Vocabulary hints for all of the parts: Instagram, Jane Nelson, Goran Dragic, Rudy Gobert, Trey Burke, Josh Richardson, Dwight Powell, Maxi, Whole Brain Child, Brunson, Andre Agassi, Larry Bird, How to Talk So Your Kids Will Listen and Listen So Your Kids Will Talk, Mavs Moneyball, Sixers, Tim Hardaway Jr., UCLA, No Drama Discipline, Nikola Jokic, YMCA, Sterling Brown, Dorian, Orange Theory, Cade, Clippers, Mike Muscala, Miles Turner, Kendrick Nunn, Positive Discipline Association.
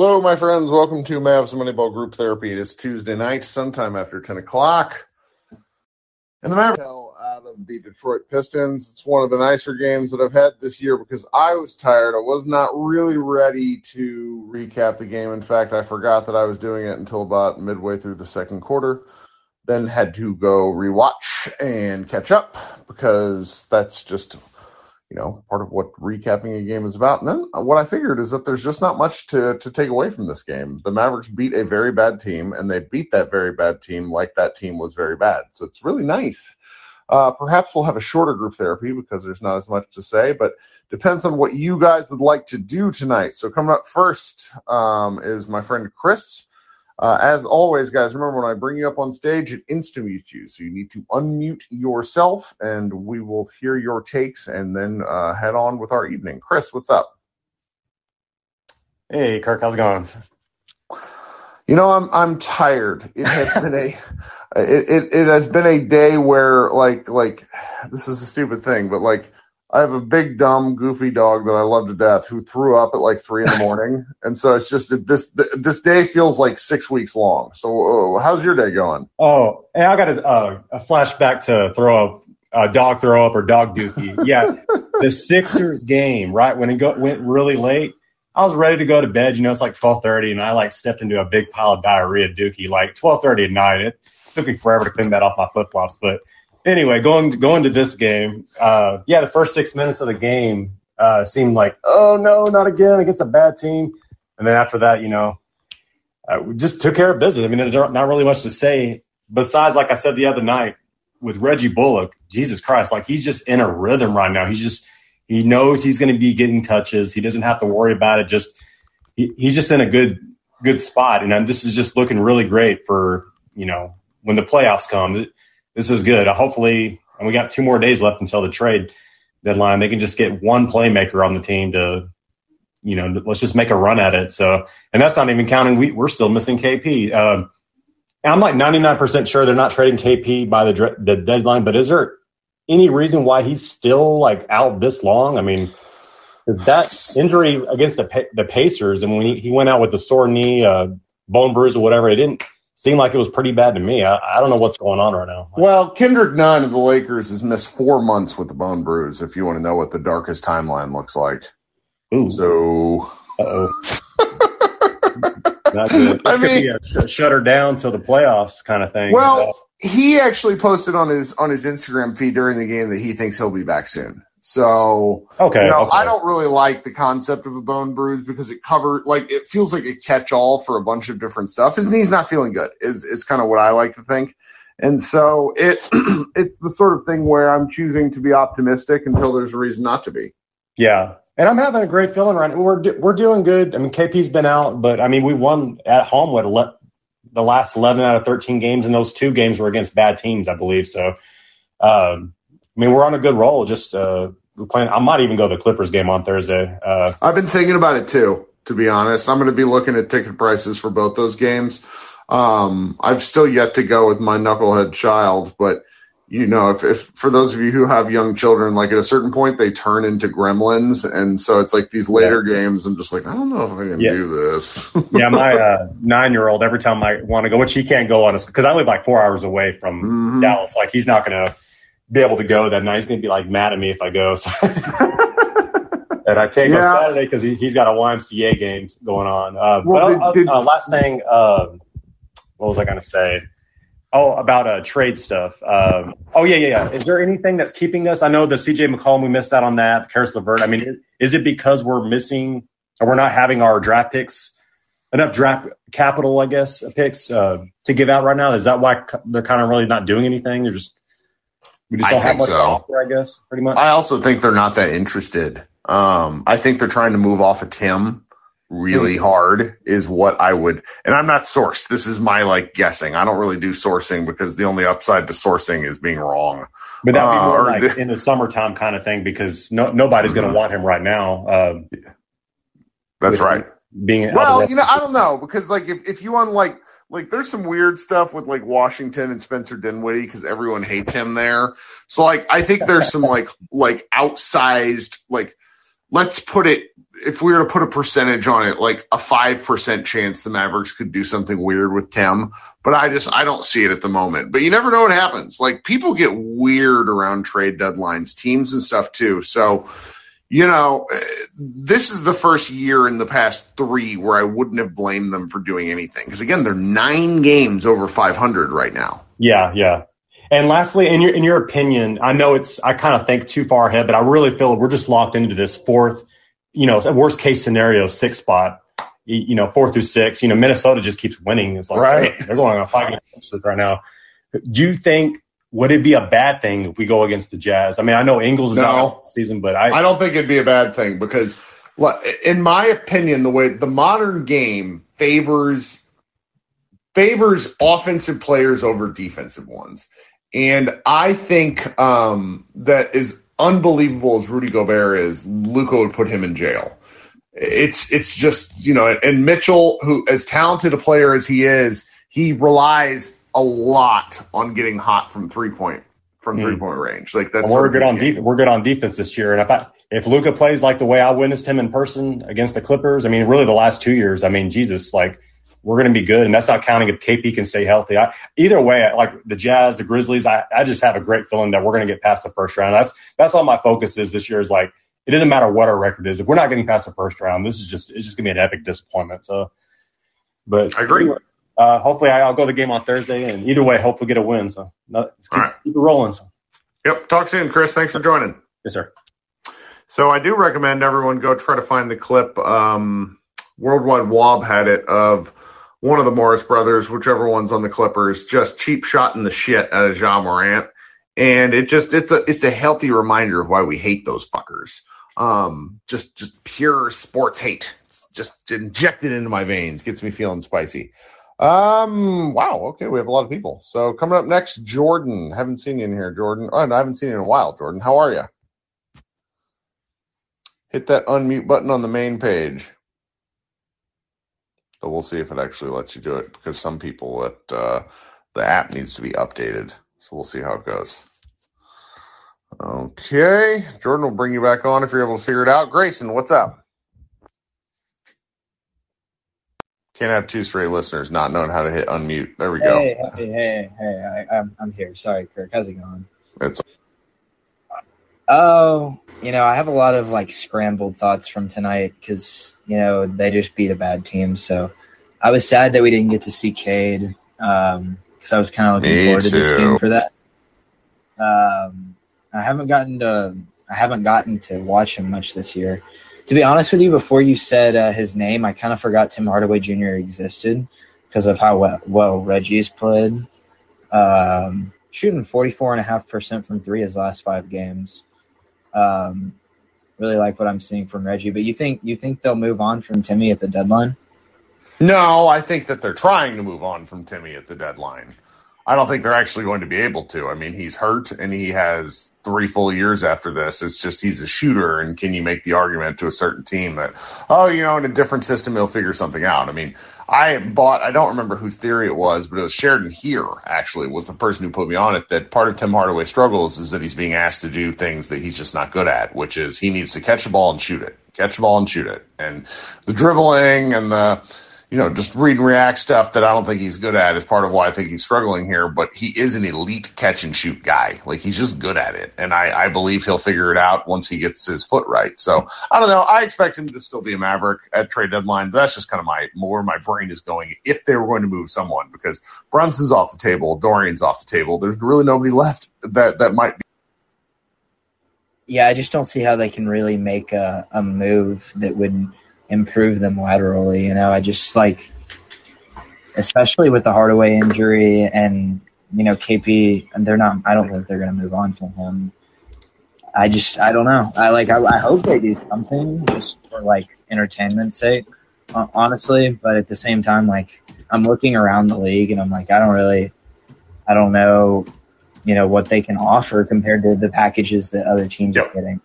Hello, my friends. Welcome to Mavs Moneyball Group Therapy. It is Tuesday night, sometime after 10 o'clock. And the Mavericks out of the Detroit Pistons. It's one of the nicer games that I've had this year because I was tired. I was not really ready to recap the game. In fact, I forgot that I was doing it until about midway through the second quarter. Then had to go rewatch and catch up because that's just, you know, part of what recapping a game is about. And then what I figured is that there's just not much to take away from this game. The Mavericks beat a very bad team, and they beat that very bad team like that team was very bad. So it's really nice. Perhaps we'll have a shorter group therapy because there's not as much to say, but depends on what you guys would like to do tonight. So coming up first is my friend Chris. As always, guys, remember when I bring you up on stage, it insta-mutes you. So you need to unmute yourself, and we will hear your takes and then head on with our evening. Chris, what's up? Hey, Kirk, how's it going? You know, I'm tired. It has been it has been a day where like this is a stupid thing, but like I have a big, dumb, goofy dog that I love to death who threw up at like 3 a.m. And so it's just that this day feels like 6 weeks long. So how's your day going? Oh, and I got a flashback to dog throw up or dog dookie. Yeah, the Sixers game, right, when it went really late, I was ready to go to bed. You know, it's like 12:30, and I like stepped into a big pile of diarrhea dookie like 12:30 at night. It took me forever to clean that off my flip-flops, but – anyway, going to this game, the first 6 minutes of the game seemed like, oh, no, not again against a bad team. And then after that, you know, we just took care of business. I mean, there's not really much to say besides, like I said the other night, with Reggie Bullock, Jesus Christ, like he's just in a rhythm right now. He knows he's going to be getting touches. He doesn't have to worry about it. Just he's just in a good spot. And this is just looking really great for, you know, when the playoffs come. This is good. Hopefully, and we got 2 more days left until the trade deadline. They can just get one playmaker on the team to, you know, let's just make a run at it. So, and that's not even counting. We're still missing KP. I'm like 99% sure they're not trading KP by the deadline. But is there any reason why he's still like out this long? I mean, is that injury against the Pacers? And when he went out with the sore knee, bone bruise or whatever, it didn't seemed like it was pretty bad to me. I don't know what's going on right now. Well, Kendrick Nunn of the Lakers has missed 4 months with the bone bruise, if you want to know what the darkest timeline looks like. Ooh. So. Not good. This could be a shut her down till the playoffs kind of thing. Well, he actually posted on his Instagram feed during the game that he thinks he'll be back soon. So, okay. I don't really like the concept of a bone bruise because it feels like a catch-all for a bunch of different stuff. His knee's not feeling good is kind of what I like to think. And so it's the sort of thing where I'm choosing to be optimistic until there's a reason not to be. Yeah, and I'm having a great feeling right now. We're doing good. I mean, KP's been out, but, I mean, we won at home with the last 11 out of 13 games, and those 2 games were against bad teams, I believe. So, I mean, we're on a good roll. Just playing. I might even go to the Clippers game on Thursday. I've been thinking about it too, to be honest. I'm going to be looking at ticket prices for both those games. I've still yet to go with my knucklehead child, but you know, if for those of you who have young children, like at a certain point they turn into gremlins, and so it's like these later games. I'm just like, I don't know if I can do this. My 9-year-old, every time I want to go, which he can't go on, because I live like 4 hours away from Dallas. Like he's not going to be able to go that night. He's going to be like mad at me if I go. So. And I can't go Saturday because he's got a YMCA game going on. Last thing, what was I going to say? Oh, about trade stuff. Is there anything that's keeping us? I know the CJ McCollum, we missed out on that. Caris LeVert. I mean, is it because we're missing or we're not having our draft picks, enough draft capital, I guess, picks to give out right now? Is that why they're kind of really not doing anything? They're just – we just don't have much to offer, I guess, pretty much. I also think they're not that interested. I think they're trying to move off of Tim really hard is what I would – and I'm not sourced. This is my, like, guessing. I don't really do sourcing because the only upside to sourcing is being wrong. But that would be more like in the summertime kind of thing because nobody's going to want him right now. That's right. Well, you know, I don't know because, like, if you want, like – like, there's some weird stuff with, like, Washington and Spencer Dinwiddie because everyone hates him there. So, like, I think there's some, like outsized, like, let's put it if we were to put a percentage on it, like a 5% chance the Mavericks could do something weird with Tim, but I don't see it at the moment. But you never know what happens. Like, people get weird around trade deadlines, teams and stuff too. So, you know, this is the first year in the past three where I wouldn't have blamed them for doing anything. Because, again, they're 9 games over 500 right now. Yeah, yeah. And lastly, in your opinion, I know I kind of think too far ahead, but I really feel we're just locked into this fourth, you know, worst case scenario, 6 spot, you know, 4 through 6. You know, Minnesota just keeps winning. It's like, right. They're going on a 5-game deficit right now. Do you think, would it be a bad thing if we go against the Jazz? I mean, I know Ingles is out this season, but I don't think it'd be a bad thing because, in my opinion, the way the modern game favors offensive players over defensive ones. And I think that as unbelievable as Rudy Gobert is, Luka would put him in jail. It's just, you know, and Mitchell, who as talented a player as he is, he relies a lot on getting hot from 3-point range. Like, that's we're good on defense this year. And if Luka plays like the way I witnessed him in person against the Clippers, I mean, really the last 2 years, I mean, Jesus, like, we're going to be good, and that's not counting if KP can stay healthy. Either way, like the Jazz, the Grizzlies, I just have a great feeling that we're going to get past the first round. That's all my focus is this year. Is like, it doesn't matter what our record is. If we're not getting past the first round, it's just going to be an epic disappointment. So, but I agree. Hopefully, I'll go to the game on Thursday, and either way, hopefully get a win. So let's keep it rolling. So. Yep. Talk soon, Chris. Thanks for joining. Yes, sir. So I do recommend everyone go try to find the clip. Worldwide Wob had it of one of the Morris brothers, whichever one's on the Clippers, just cheap shotting the shit out of Ja Morant. And it's a healthy reminder of why we hate those fuckers. Just pure sports hate. It's just injected into my veins. Gets me feeling spicy. Wow. Okay. We have a lot of people. So coming up next, Jordan. Haven't seen you in here, Jordan. Oh, no, I haven't seen you in a while, Jordan. How are you? Hit that unmute button on the main page. So we'll see if it actually lets you do it, because some people that the app needs to be updated. So we'll see how it goes. Okay. Jordan will bring you back on if you're able to figure it out. Grayson, what's up? Can't have 2 straight listeners not knowing how to hit unmute. There we go. Hey. I'm here. Sorry, Kirk. How's it going? Oh, you know, I have a lot of, like, scrambled thoughts from tonight because, you know, they just beat a bad team. So I was sad that we didn't get to see Cade because I was kind of looking forward to this game for that. I haven't gotten to watch him much this year. To be honest with you, before you said his name, I kind of forgot Tim Hardaway Jr. existed because of how well Reggie's played. Shooting 44.5% from 3 his last 5 games. Really like what I'm seeing from Reggie. But you think they'll move on from Timmy at the deadline? No, I think that they're trying to move on from Timmy at the deadline. I don't think they're actually going to be able to. I mean, he's hurt, and he has 3 full years after this. It's just he's a shooter, and can you make the argument to a certain team that, oh, you know, in a different system, he'll figure something out? I mean, I don't remember whose theory it was, but it was Sheridan Here, actually, was the person who put me on it, that part of Tim Hardaway's struggles is that he's being asked to do things that he's just not good at, which is he needs to catch the ball and shoot it. And the dribbling and the... you know, just read and react stuff that I don't think he's good at is part of why I think he's struggling here, but he is an elite catch and shoot guy. Like, he's just good at it. And I believe he'll figure it out once he gets his foot right. So I don't know. I expect him to still be a Maverick at trade deadline, but that's just kind of where my brain is going if they were going to move someone, because Brunson's off the table. Dorian's off the table. There's really nobody left that might be. Yeah. I just don't see how they can really make a move that would improve them laterally, you know. I just, like, especially with the Hardaway injury and, you know, KP, and I don't think they're going to move on from him. I don't know. I hope they do something just for, like, entertainment's sake, honestly. But at the same time, like, I'm looking around the league and I'm like, I don't know, you know, what they can offer compared to the packages that other teams are getting.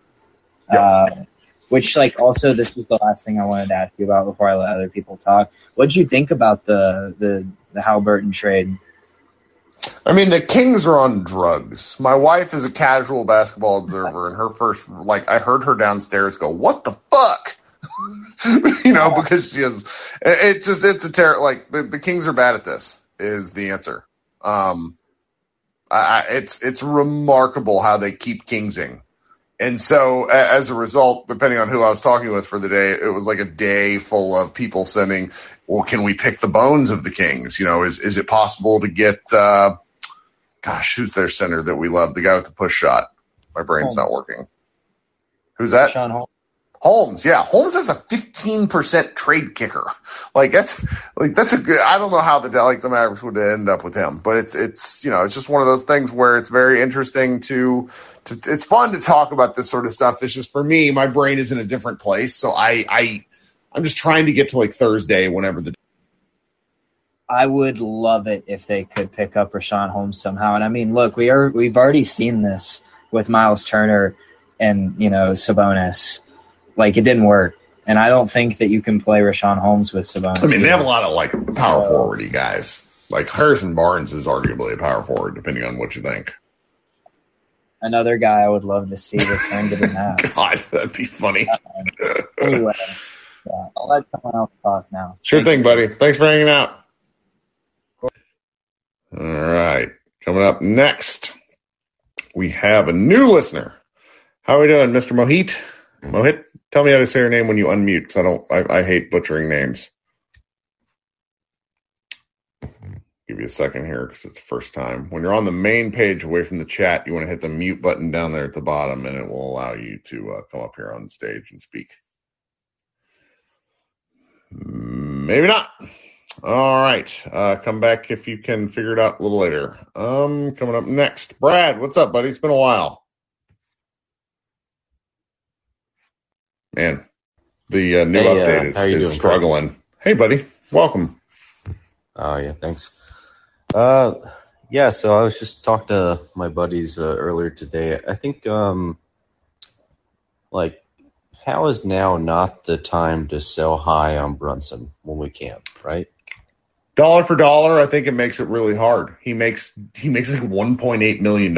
Which, like, also, this was the last thing I wanted to ask you about before I let other people talk. What did you think about the Haliburton trade? I mean, the Kings are on drugs. My wife is a casual basketball observer, and her first, like, I heard her downstairs go, "What the fuck?" You know, because she has. It's just, it's a terrible. Like the Kings are bad at this. Is the answer. It's remarkable how they keep Kingsing. And so as a result, depending on who I was talking with for the day, it was like a day full of people sending, well, can we pick the bones of the Kings? You know, is it possible to get, who's their center that we love? The guy with the push shot. My brain's not working. Who's that? Sean Holmes. Holmes, yeah. Holmes has a 15% trade kicker. That's a good, I don't know how the Mavericks would end up with him, but it's just one of those things where it's very interesting to it's fun to talk about this sort of stuff. It's just, for me, my brain is in a different place. So I'm just trying to get to like Thursday, whenever I would love it if they could pick up Rashawn Holmes somehow. And I mean, look, we've already seen this with Miles Turner and, you know, Sabonis. Like, it didn't work, and I don't think that you can play Rashawn Holmes with Sabonis. I mean, they have a lot of, like, power forwardy guys. Like, Harrison Barnes is arguably a power forward, depending on what you think. Another guy I would love to see return to the Mavs. God, that'd be funny. Anyway, yeah, I'll let someone else talk now. Sure thing, buddy. Thanks for hanging out. All right. Coming up next, we have a new listener. How are we doing, Mr. Mohit? Mohit, tell me how to say your name when you unmute, because I hate butchering names. Give you a second here, because it's the first time. When you're on the main page away from the chat, you want to hit the mute button down there at the bottom, and it will allow you to come up here on stage and speak. Maybe not. All right. Come back if you can figure it out a little later. Coming up next, Brad, what's up, buddy? It's been a while. Man, the new update is struggling. Doing? Hey, buddy. Welcome. Oh, yeah. Thanks. So I was just talking to my buddies earlier today. I think, how is now not the time to sell high on Brunson when we can't, right? Dollar for dollar, I think it makes it really hard. He makes like $1.8 million.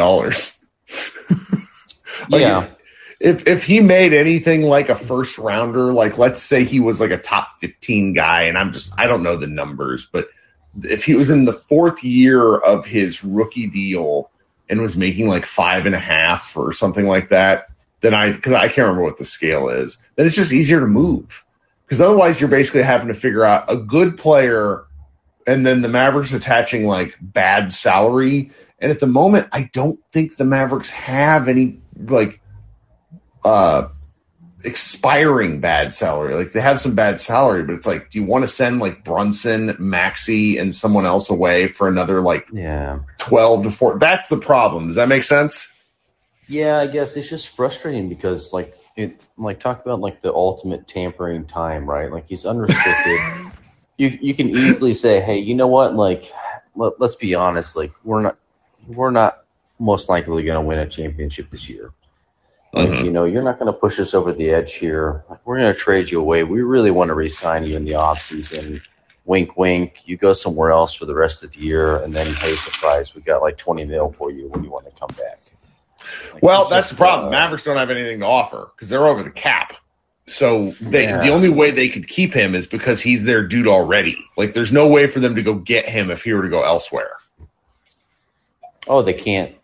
Yeah. If he made anything like a first rounder, like let's say he was like a top 15 guy, and I don't know the numbers, but if he was in the fourth year of his rookie deal and was making like 5.5 or something like that, then because I can't remember what the scale is, then it's just easier to move, because otherwise you're basically having to figure out a good player and then the Mavericks attaching like bad salary. And at the moment, I don't think the Mavericks have any like expiring bad salary. Like, they have some bad salary, but it's like, do you want to send like Brunson, Maxi, and someone else away for another 12 to 4? That's the problem. Does that make sense? Yeah, I guess it's just frustrating because talk about like the ultimate tampering time, right? Like, he's unrestricted. you can easily say, hey, you know what? Like, let's be honest. Like, we're not most likely going to win a championship this year. Like, you know, you're not going to push us over the edge here. Like, we're going to trade you away. We really want to re-sign you in the offseason. Wink, wink. You go somewhere else for the rest of the year, and then, hey, surprise, we got like $20 million for you when you want to come back. Like, that's the problem. Mavericks don't have anything to offer because they're over the cap. So the only way they could keep him is because he's their dude already. Like, there's no way for them to go get him if he were to go elsewhere. Oh, they can't.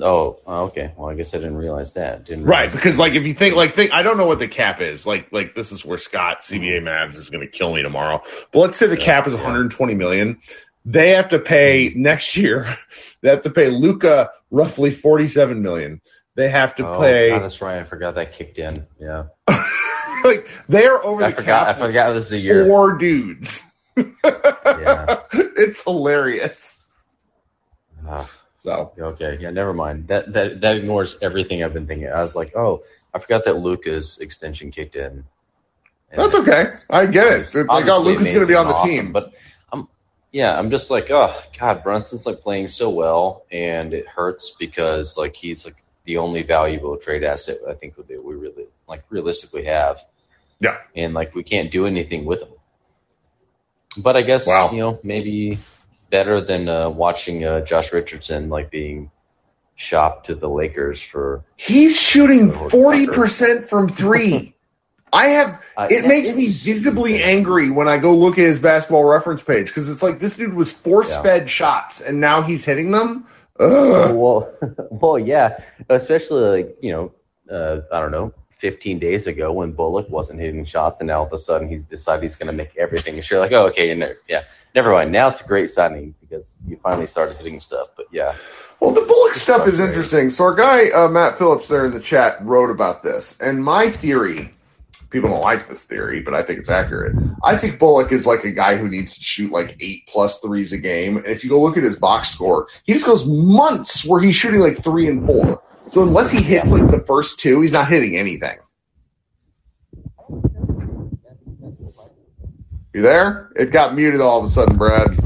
Oh, okay. Well, I guess I didn't realize that. Because like, if you think, I don't know what the cap is. Like this is where Scott, CBA Mavs, is going to kill me tomorrow. But let's say the cap is $120 million. They have to pay next year. They have to pay Luka roughly $47 million. They have to pay. Oh, that's right. I forgot that kicked in. Yeah. Like, they are over the cap. I forgot this is a year. Four dudes. Yeah. It's hilarious. So okay, yeah, never mind. That ignores everything I've been thinking. I was like, oh, I forgot that Luka's extension kicked in. And that's okay. I get it. It's like, oh, Luka's going to be on the team. But I'm just like, oh God, Brunson's like playing so well, and it hurts because like he's like the only valuable trade asset I think that we really like realistically have. Yeah, and like we can't do anything with him. But I guess maybe. Better than watching Josh Richardson like being shopped to the Lakers for. He's shooting 40% from three. It makes me visibly angry when I go look at his basketball reference page because it's like this dude was force-fed shots and now he's hitting them. Ugh. Well, yeah, especially like, you know, 15 days ago when Bullock wasn't hitting shots and now all of a sudden he's decided he's going to make everything. And you're like, oh, okay, never mind. Now it's a great signing because you finally started hitting stuff. But yeah. Well, the Bullock stuff is interesting. So our guy Matt Phillips there in the chat wrote about this, and my theory. People don't like this theory, but I think it's accurate. I think Bullock is like a guy who needs to shoot like 8+ threes a game. And if you go look at his box score, he just goes months where he's shooting like 3 and 4. So unless he hits like the first two, he's not hitting anything. You there? It got muted all of a sudden, Brad.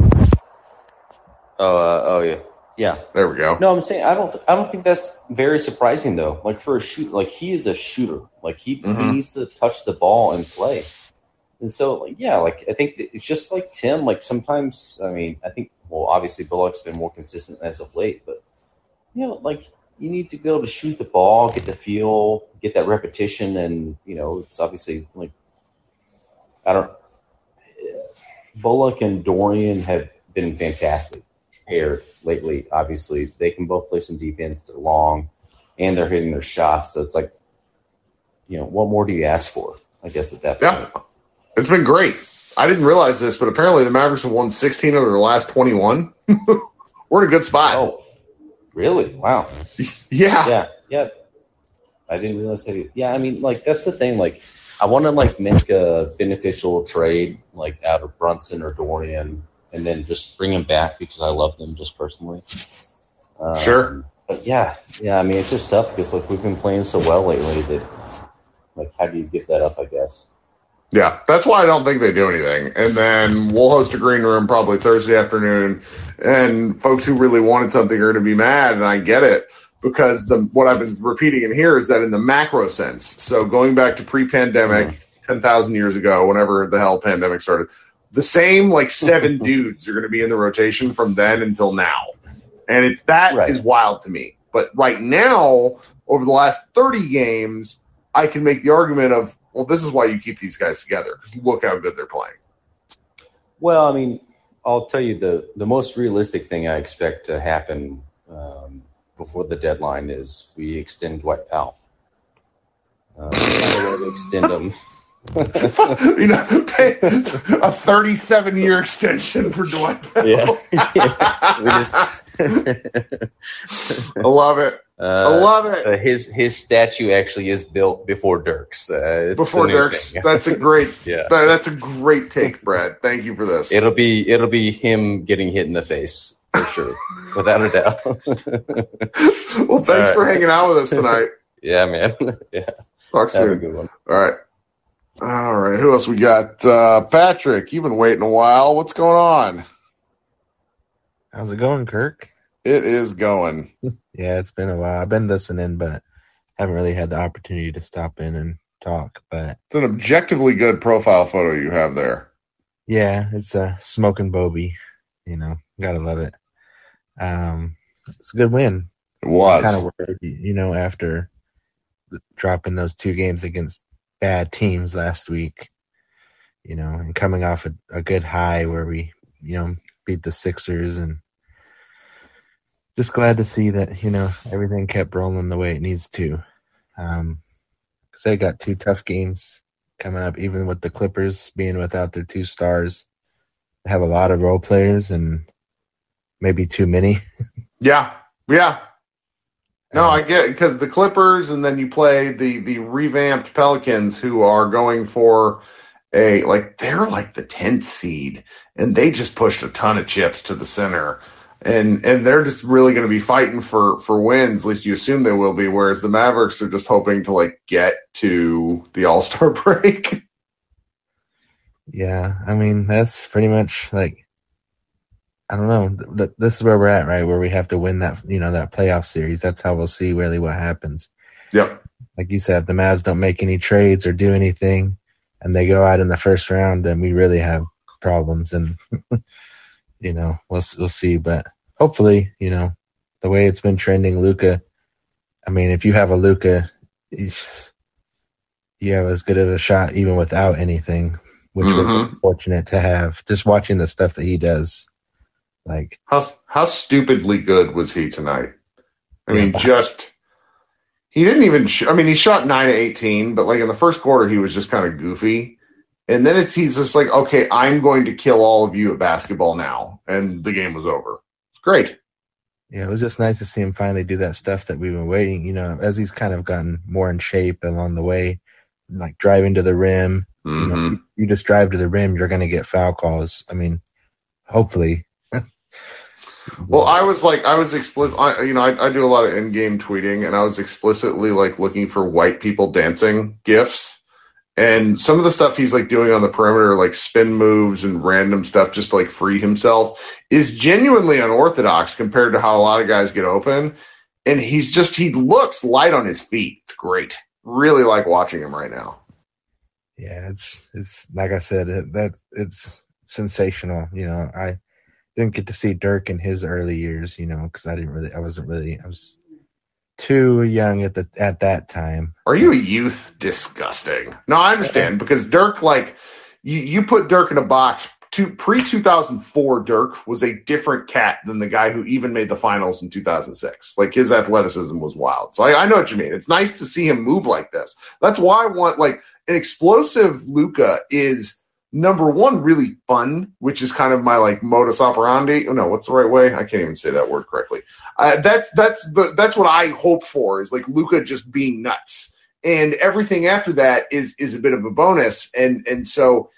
Oh yeah. Yeah. There we go. No, I'm saying I don't think that's very surprising though. Like for a shoot, like he is a shooter. Like he needs to touch the ball and play. And so I think that it's just like Tim. Like sometimes, obviously Bullock's been more consistent as of late, but you need to be able to shoot the ball, get the feel, get that repetition, and it's obviously Bullock and Dorian have been fantastic. Paired lately, obviously they can both play some defense. They're long, and they're hitting their shots. So it's like, what more do you ask for? I guess at that point. Yeah, it's been great. I didn't realize this, but apparently the Mavericks have won 16 out of their last 21. We're in a good spot. Oh, really? Wow. Yeah. I didn't realize that. Yeah, that's the thing. Like, I want to make a beneficial trade out of Brunson or Dorian. And then just bring them back because I love them just personally. Sure. But yeah. It's just tough because we've been playing so well lately that how do you give that up? I guess. Yeah, that's why I don't think they do anything. And then we'll host a green room probably Thursday afternoon, and folks who really wanted something are going to be mad, and I get it because what I've been repeating in here is that in the macro sense. So going back to pre-pandemic, 10,000 years ago, whenever the hell pandemic started. The same 7 dudes are going to be in the rotation from then until now. And that is wild to me. But right now, over the last 30 games, I can make the argument of, well, this is why you keep these guys together. Because look how good they're playing. Well, I'll tell you the most realistic thing I expect to happen before the deadline is we extend Dwight Powell. I would extend him. Pay a 37-year extension for Dwight Powell. I love it. His statue actually is built before Dirk's. Before Dirk's, that's a great. That's a great take, Brad. Thank you for this. It'll be him getting hit in the face for sure, without a doubt. Well, thanks for hanging out with us tonight. Yeah, man. Yeah. Talk soon. Have a good one. All right. All right, who else we got? Patrick, you've been waiting a while. What's going on? How's it going, Kirk? It is going. Yeah, it's been a while. I've been listening, but haven't really had the opportunity to stop in and talk. But it's an objectively good profile photo you have there. Yeah, it's a smoking Boban. Gotta love it. It's a good win. It was kind of weird, after dropping those 2 games against bad teams last week, and coming off a good high where we, beat the Sixers, and just glad to see that, everything kept rolling the way it needs to. 'Cause they got 2 tough games coming up, even with the Clippers being without their 2 stars. They have a lot of role players and maybe too many. Yeah. No, I get it, because the Clippers, and then you play the revamped Pelicans, who are going for they're the 10th seed, and they just pushed a ton of chips to the center, and they're just really going to be fighting for wins, at least you assume they will be, whereas the Mavericks are just hoping to get to the All-Star break. Yeah, that's pretty much I don't know. This is where we're at, right? Where we have to win that, that playoff series. That's how we'll see really what happens. Yep. Like you said, if the Mavs don't make any trades or do anything, and they go out in the first round, then we really have problems. And we'll see. But hopefully, the way it's been trending, Luka. If you have a Luka, you have as good of a shot even without anything, which we're fortunate to have. Just watching the stuff that he does. Like how stupidly good was he tonight? I mean, he didn't even he shot 9 of 18, but like in the first quarter he was just kind of goofy. And then he's just like, okay, I'm going to kill all of you at basketball now. And the game was over. It's great. Yeah, it was just nice to see him finally do that stuff that we've been waiting, you know, as he's kind of gotten more in shape along the way, like driving to the rim. Mm-hmm. You know, you just drive to the rim, you're going to get foul calls. I mean, hopefully. Well, I was explicit. I do a lot of in-game tweeting, and I was explicitly like looking for white people dancing GIFs. And some of the stuff he's like doing on the perimeter, like spin moves and random stuff, just to like free himself, is genuinely unorthodox compared to how a lot of guys get open. And he looks light on his feet. It's great. Really like watching him right now. Yeah, it's like I said, it's sensational. You know, I didn't get to see Dirk in his early years, you know, because I was too young at that time. Are you a youth? Disgusting. No, I understand, because Dirk, like, you put Dirk in a box. Pre-2004 Dirk was a different cat than the guy who even made the finals in 2006. Like, his athleticism was wild. So I know what you mean. It's nice to see him move like this. That's why I want, like, an explosive Luka is, number one, really fun, which is kind of my like modus operandi. Oh, no, what's the right way? I can't even say that word correctly. That's what I hope for, is like Luka just being nuts, and everything after that is a bit of a bonus. And so,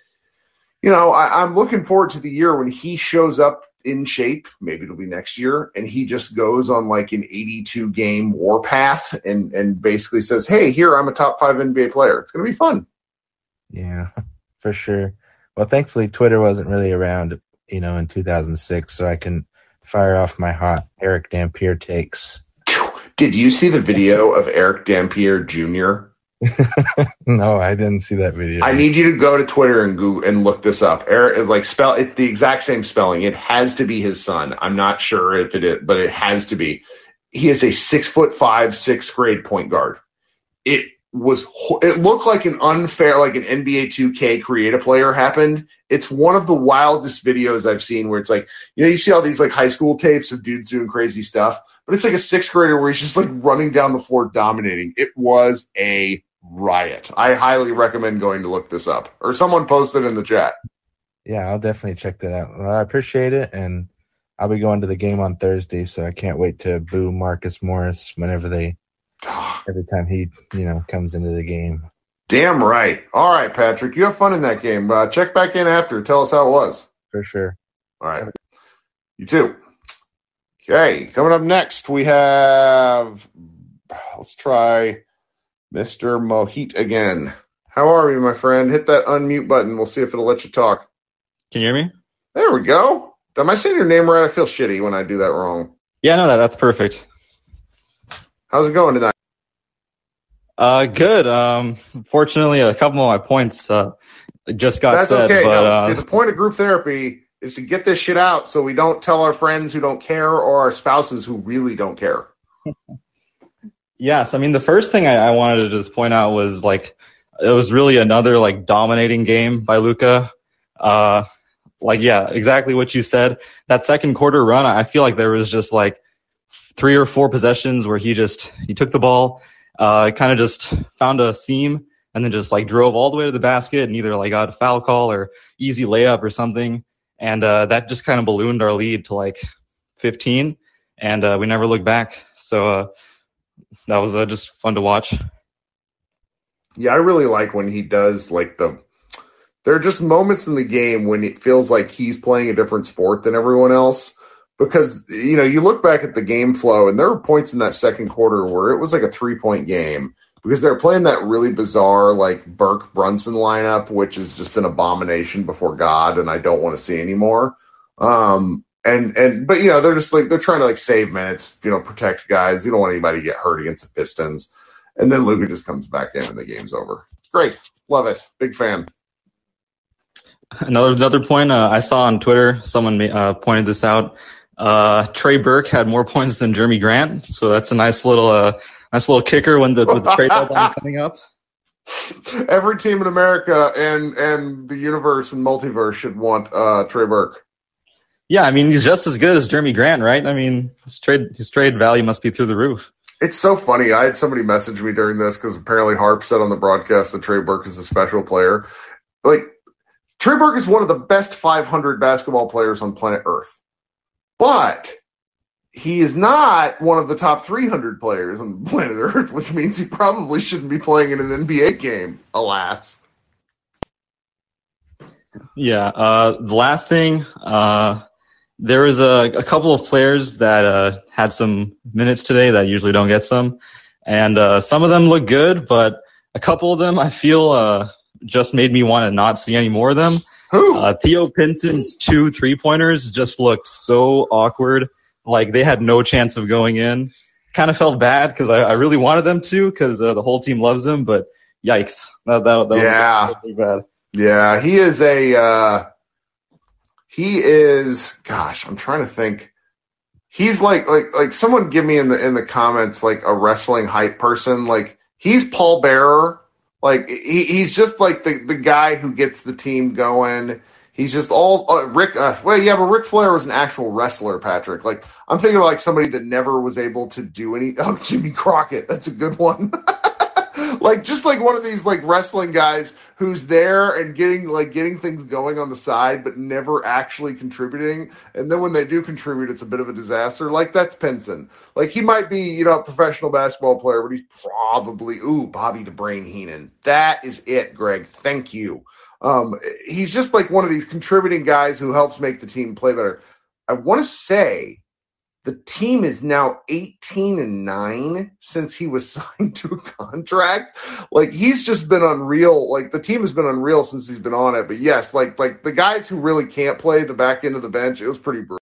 you know, I'm looking forward to the year when he shows up in shape. Maybe it'll be next year, and he just goes on like an 82 game war path and basically says, "Hey, here I'm a top 5 NBA player." It's gonna be fun. Yeah, for sure. Well, thankfully, Twitter wasn't really around, you know, in 2006, so I can fire off my hot Eric Dampier takes. Did you see the video of Eric Dampier Jr.? No, I didn't see that video. I need you to go to Twitter and Google and look this up. Eric is like spell. It's the exact same spelling. It has to be his son. I'm not sure if it is, but it has to be. He is a 6'5" sixth grade point guard. It looked like an unfair, like an NBA 2K create a player happened. It's one of the wildest videos I've seen, where it's like, you know, you see all these like high school tapes of dudes doing crazy stuff, but it's like a sixth grader where he's just like running down the floor dominating. It was a riot. I highly recommend going to look this up, or someone post it in the chat. Yeah, I'll definitely check that out. Well, I appreciate it, and I'll be going to the game on Thursday, so I can't wait to boo Marcus Morris every time he, you know, comes into the game. Damn right. All right, Patrick, you have fun in that game. Check back in after. Tell us how it was. For sure. All right. You too. Okay, coming up next, we have, let's try Mr. Mohit again. How are you, my friend? Hit that unmute button. We'll see if it'll let you talk. Can you hear me? There we go. Am I saying your name right? I feel shitty when I do that wrong. Yeah, no, that's perfect. How's it going tonight? Good. Fortunately, a couple of my points just got said. That's okay. But, see, the point of group therapy is to get this shit out so we don't tell our friends who don't care or our spouses who really don't care. Yes. I mean, the first thing I wanted to just point out was, like, it was really another, like, dominating game by Luka. Exactly what you said. That second quarter run, I feel like there was just, like, 3 or 4 possessions where he took the ball, kind of just found a seam, and then just like drove all the way to the basket and either like got a foul call or easy layup or something. And that just kind of ballooned our lead to like 15, and we never looked back. So that was just fun to watch. Yeah, I really like when he does like there are just moments in the game when it feels like he's playing a different sport than everyone else. Because, you know, you look back at the game flow, and there were points in that second quarter where it was like a 3-point game because they were playing that really bizarre, like, Burke-Brunson lineup, which is just an abomination before God, and I don't want to see anymore. But, you know, they're just like, they're trying to, like, save minutes, you know, protect guys. You don't want anybody to get hurt against the Pistons. And then Luka just comes back in, and the game's over. Great. Love it. Big fan. Another point I saw on Twitter, someone pointed this out. Trey Burke had more points than Jeremy Grant, so that's a nice little kicker when the trade deadline coming up. Every team in America and the universe and multiverse should want Trey Burke. Yeah, I mean, he's just as good as Jeremy Grant, right? I mean, his trade value must be through the roof. It's so funny. I had somebody message me during this because apparently Harp said on the broadcast that Trey Burke is a special player. Like, Trey Burke is one of the best 500 basketball players on planet Earth. But he is not one of the top 300 players on planet Earth, which means he probably shouldn't be playing in an NBA game, alas. Yeah, the last thing, there was a couple of players that had some minutes today that usually don't get some. And some of them look good, but a couple of them I feel just made me want to not see any more of them. Who? Theo Pinson's 2 3-pointers just looked so awkward. Like, they had no chance of going in. Kind of felt bad because I really wanted them to because the whole team loves him, but yikes. That was really bad. Yeah, he is a gosh, I'm trying to think. He's like someone give me in the comments like a wrestling hype person. Like, he's Paul Bearer. Like, he's just like the guy who gets the team going. He's just all Rick. Well, yeah, but Ric Flair was an actual wrestler, Patrick. Like, I'm thinking of like somebody that never was able to do any. Oh, Jimmy Crockett, that's a good one. Like, just like one of these like wrestling guys who's there and getting things going on the side, but never actually contributing. And then when they do contribute, it's a bit of a disaster. Like, that's Pinson. Like, he might be, you know, a professional basketball player, but he's probably Bobby the Brain Heenan. That is it, Greg. Thank you. He's just like one of these contributing guys who helps make the team play better. I want to say the team is now 18-9 since he was signed to a contract. Like, he's just been unreal. Like, the team has been unreal since he's been on it. But yes, like the guys who really can't play the back end of the bench, it was pretty brutal.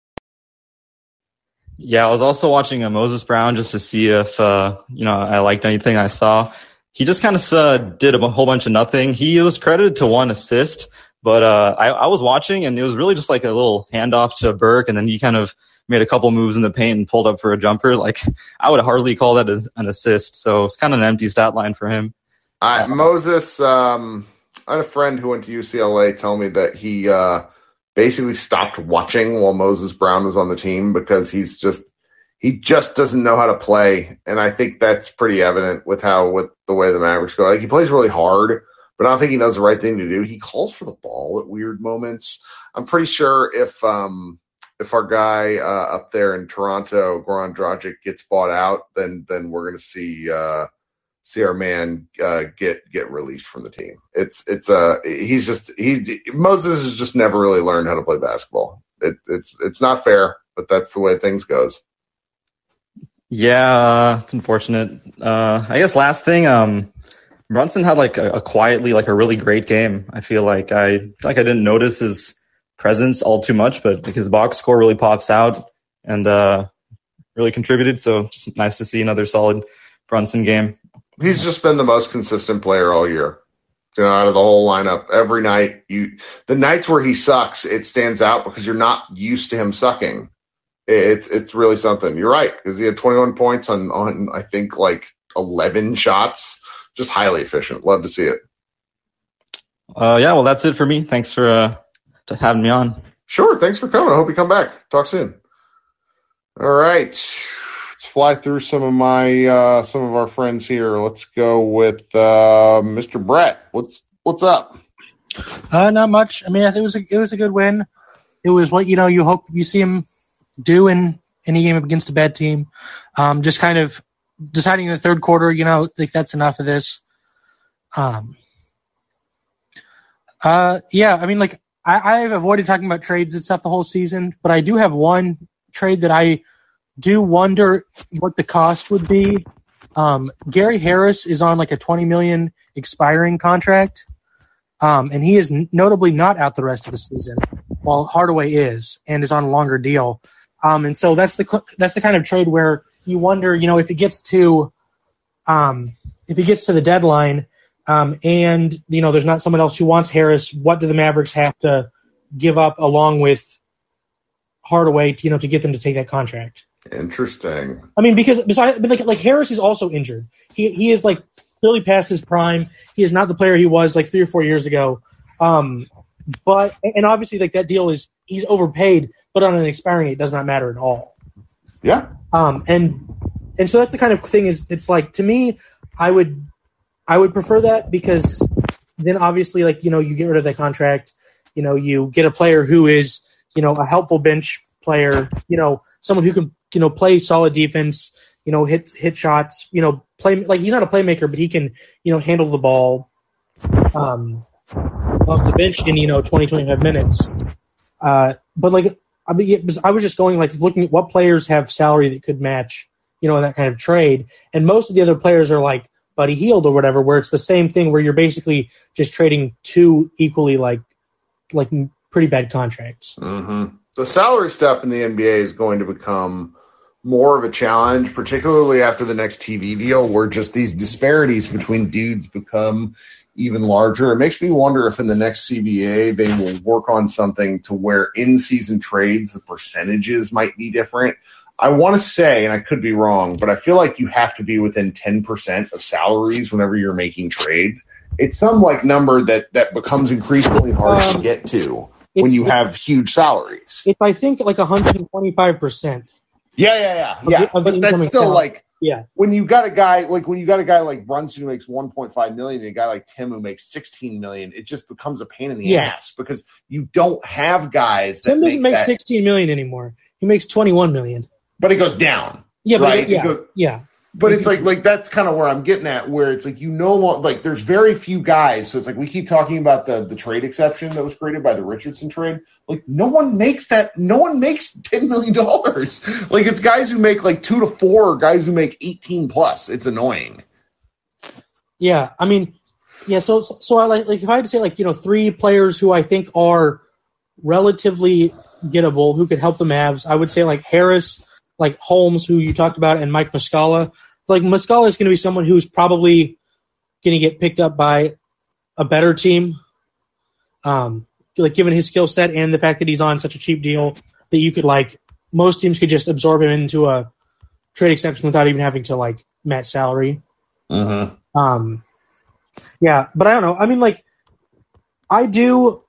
Yeah, I was also watching Moses Brown just to see if I liked anything I saw. He just kind of did a whole bunch of nothing. He was credited to 1 assist, but I was watching, and it was really just like a little handoff to Burke, and then he kind of made a couple moves in the paint and pulled up for a jumper. Like, I would hardly call that an assist, so it's kind of an empty stat line for him. Moses, I had a friend who went to UCLA tell me that he basically stopped watching while Moses Brown was on the team because he just doesn't know how to play, and I think that's pretty evident with the way the Mavericks go. Like, he plays really hard, but I don't think he knows the right thing to do. He calls for the ball at weird moments. I'm pretty sure if our guy up there in Toronto, Goran Dragic, gets bought out, then we're going to see our man get released from the team. Moses has just never really learned how to play basketball. It's not fair, but that's the way things goes. Yeah, it's unfortunate. I guess last thing, Brunson had like a really great game. I feel like I didn't notice his presence all too much, but like his box score really pops out and really contributed. So just nice to see another solid Brunson game. He's just been the most consistent player all year. You know, out of the whole lineup, every night the nights where he sucks, it stands out because you're not used to him sucking. It's really something. You're right, because he had 21 points on I think like 11 shots. Just highly efficient. Love to see it. Yeah, well, that's it for me. Thanks for having me on. Sure, thanks for coming. I hope you come back. Talk soon. All right, let's fly through some of our friends here. Let's go with Mr. Brett. What's up? Not much. I mean, I think it was a good win. It was what you hope you see him do in any game against a bad team. Just kind of deciding in the third quarter, like that's enough of this. Yeah, I mean, like I've avoided talking about trades and stuff the whole season, but I do have one trade that I do wonder what the cost would be. Gary Harris is on like a $20 million expiring contract, and he is notably not out the rest of the season, while Hardaway is and is on a longer deal. And so that's the kind of trade where you wonder, if it gets to the deadline, and there's not someone else who wants Harris, what do the Mavericks have to give up along with Hardaway, to get them to take that contract? Interesting. I mean, because besides, like Harris is also injured. He is like clearly past his prime. He is not the player he was like 3 or 4 years ago. But and obviously like that deal is he's overpaid, but on an expiring it does not matter at all. Yeah. And so that's the kind of thing is it's like to me I would prefer that because then obviously like you know you get rid of that contract, you know you get a player who is you know a helpful bench player, you know someone who can you know play solid defense, you know hit shots, you know play like he's not a playmaker but he can you know handle the ball off the bench in you know 20-25 minutes. But like I was just going like looking at what players have salary that could match you know in that kind of trade and most of the other players are like Buddy Hield or whatever, where it's the same thing where you're basically just trading two equally like pretty bad contracts. Mm-hmm. The salary stuff in the NBA is going to become more of a challenge, particularly after the next TV deal where just these disparities between dudes become even larger. It makes me wonder if in the next CBA they will work on something to where in-season trades, the percentages might be different. I want to say, and I could be wrong, but I feel like you have to be within 10% of salaries whenever you're making trades. It's some like number that becomes increasingly hard to get to when you have huge salaries. It's I think like 125%. Yeah. But that's still salary. Like yeah. When you got a guy like Brunson who makes $1.5 million and a guy like Tim who makes $16 million, it just becomes a pain in the ass because you don't have guys. Tim doesn't make $16 million anymore. He makes $21 million. But it goes down. Yeah, right? But it's like that's kind of where I'm getting at, where it's like you no longer like there's very few guys. So it's like we keep talking about the trade exception that was created by the Richardson trade. Like no one makes that. No one makes $10 million. Like it's guys who make like 2 to 4, or guys who make 18 plus. It's annoying. Yeah, I mean, yeah. So I like if I had to say like you know 3 players who I think are relatively gettable who could help the Mavs, I would say like Harris, like Holmes, who you talked about, and Mike Muscala. Like Muscala is going to be someone who's probably going to get picked up by a better team, like given his skill set and the fact that he's on such a cheap deal that you could like most teams could just absorb him into a trade exception without even having to like match salary. Uh-huh. Yeah, but I don't know. I mean, like I do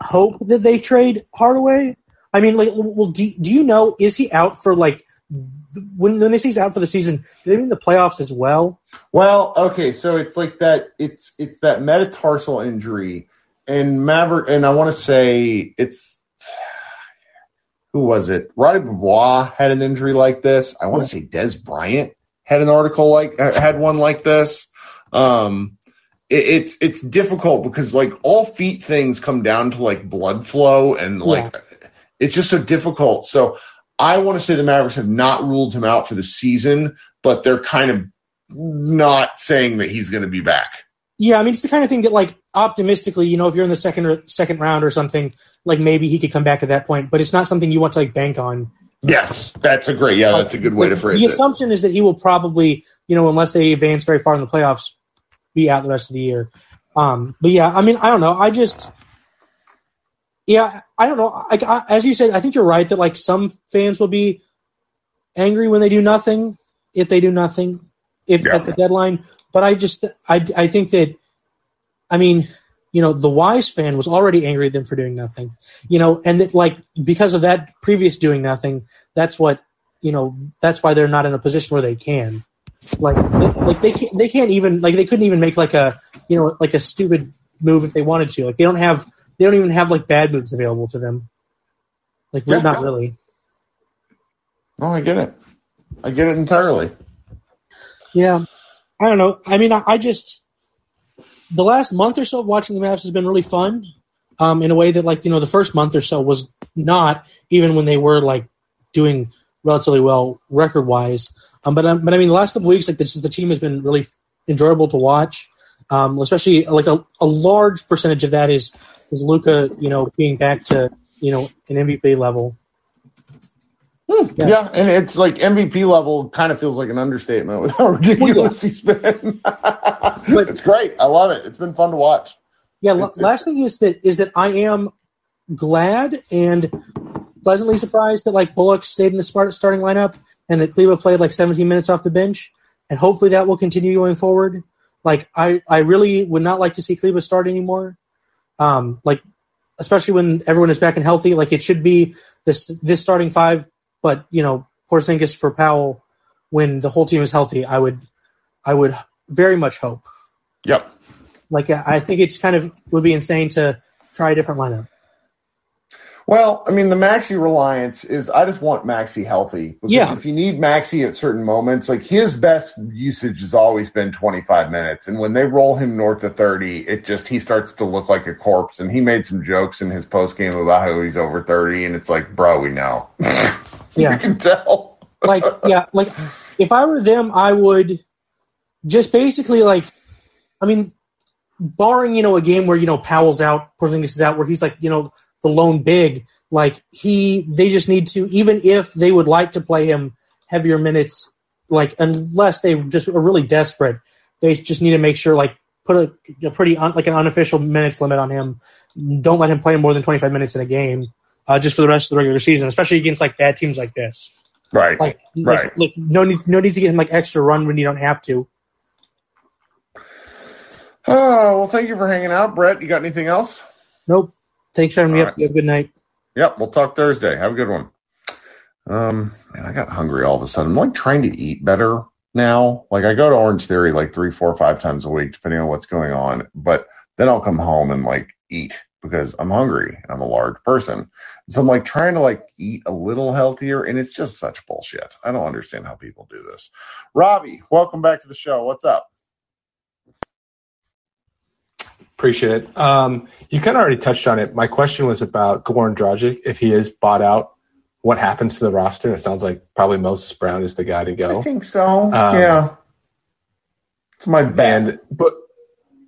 hope that they trade Hardaway. I mean, like, well, do you know, is he out for, like, when they say he's out for the season, do they mean the playoffs as well? Well, okay, so it's like that, it's that metatarsal injury, and Maverick, and I want to say it's, who was it? Roddy Bobois had an injury like this. I want to say Des Bryant had an article had one like this. It's difficult because like all feet things come down to like blood flow and like it's just so difficult. So I want to say the Mavericks have not ruled him out for the season, but they're kind of not saying that he's going to be back. Yeah, I mean it's the kind of thing that like optimistically, you know, if you're in the second round or something, like maybe he could come back at that point, but it's not something you want to like bank on. Yes, that's a good way to phrase it. The assumption is that he will probably, you know, unless they advance very far in the playoffs, be out the rest of the year. But yeah, I mean, I don't know. I don't know. I, as you said, I think you're right that like some fans will be angry when they do nothing, at the deadline. But I think that, I mean, you know, the wise fan was already angry at them for doing nothing, you know, and that like because of that previous doing nothing, that's what, you know, that's why they're not in a position where they can. Like they can't even like they couldn't even make like a you know like a stupid move if they wanted to. Like they don't even have like bad moves available to them. Like not really. Oh, I get it. I get it entirely. Yeah, I don't know. I mean, I just the last month or so of watching the Mavs has been really fun. In a way that like you know the first month or so was not, even when they were like doing relatively well record wise. But I mean, the last couple of weeks, like the team has been really enjoyable to watch. Especially like a large percentage of that is Luka, you know, being back to you know an MVP level. Yeah, and it's like MVP level kind of feels like an understatement with how ridiculous he's been. But, it's great. I love it. It's been fun to watch. Yeah. Last thing is that I am glad and pleasantly surprised that like Bullock stayed in the starting lineup and that Kleba played like 17 minutes off the bench and hopefully that will continue going forward. Like, I really would not like to see Kleber start anymore. Like, especially when everyone is back and healthy, like it should be this starting five, but you know, Porzingis for Powell when the whole team is healthy. I would very much hope. Yep. Like, I think it's kind of would be insane to try a different lineup. Well, I mean, the Maxi reliance is I just want Maxi healthy. Because if you need Maxi at certain moments, like his best usage has always been 25 minutes. And when they roll him north of 30, it just he starts to look like a corpse. And he made some jokes in his postgame about how he's over 30. And it's like, bro, we know. You can tell. Like if I were them, I would just basically like, I mean, barring, you know, a game where, you know, Powell's out, Porzingis is out, where he's like, you know, the lone big, like they just need to, even if they would like to play him heavier minutes, like unless they just are really desperate, they just need to make sure like put a pretty like an unofficial minutes limit on him. Don't let him play more than 25 minutes in a game, just for the rest of the regular season, especially against like bad teams like this. Right. Like no need to get him like extra run when you don't have to. Oh, well, thank you for hanging out, Brett. You got anything else? Nope. Thanks for having me up. Have a good night. Yep, we'll talk Thursday. Have a good one. Man, I got hungry all of a sudden. I'm like trying to eat better now. Like I go to Orange Theory like 3, 4, 5 times a week, depending on what's going on. But then I'll come home and like eat because I'm hungry and I'm a large person. So I'm like trying to like eat a little healthier, and it's just such bullshit. I don't understand how people do this. Robbie, welcome back to the show. What's up? Appreciate it. You kind of already touched on it. My question was about Goran Dragic. If he is bought out, what happens to the roster? It sounds like probably Moses Brown is the guy to go. I think so. Yeah. It's my bad. But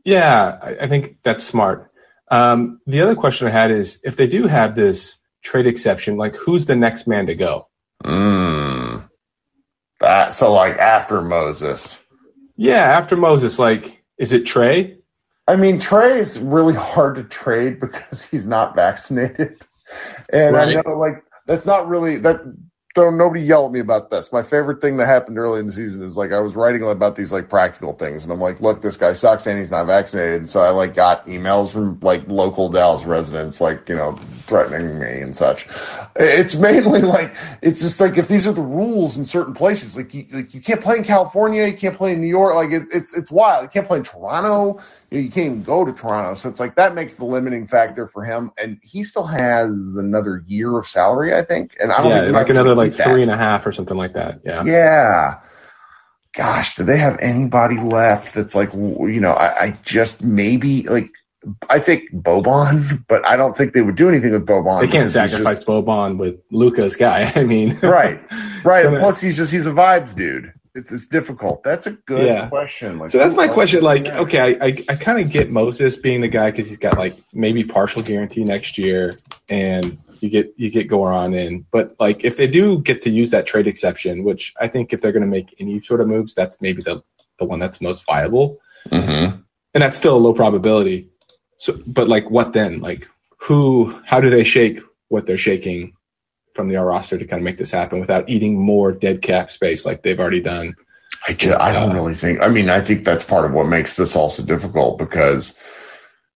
yeah, I think that's smart. The other question I had is if they do have this trade exception, like who's the next man to go? So like after Moses. Yeah, after Moses. Like, is it Trey? I mean, Trey is really hard to trade because he's not vaccinated. And right. I know, like, that's not really – that. Don't nobody yell at me about this. My favorite thing that happened early in the season is, like, I was writing about these, like, practical things. And I'm like, look, this guy sucks and he's not vaccinated. And so I, like, got emails from, like, local Dallas residents, like, you know, threatening me and such. It's mainly, like, it's just, like, if these are the rules in certain places, like you can't play in California. You can't play in New York. Like, it's wild. You can't play in Toronto. You can't even go to Toronto. So it's like that makes the limiting factor for him. And he still has another year of salary, I think. And I don't think like another like 3.5 or something like that. Yeah. Yeah. Gosh, do they have anybody left that's like, you know, I just maybe like I think Boban, but I don't think they would do anything with Boban. They can't sacrifice Boban with Luka's guy. I mean, right. And plus, he's a vibes dude. It's difficult. That's a good question. Like, so that's my question. Like, okay, I kind of get Moses being the guy because he's got like maybe partial guarantee next year, and you get Goran in. But like, if they do get to use that trade exception, which I think if they're going to make any sort of moves, that's maybe the one that's most viable, and that's still a low probability. So, but like, what then? Like, how do they shake what they're shaking from the roster to kind of make this happen without eating more dead cap space like they've already done? I don't really think – I mean, I think that's part of what makes this also difficult because,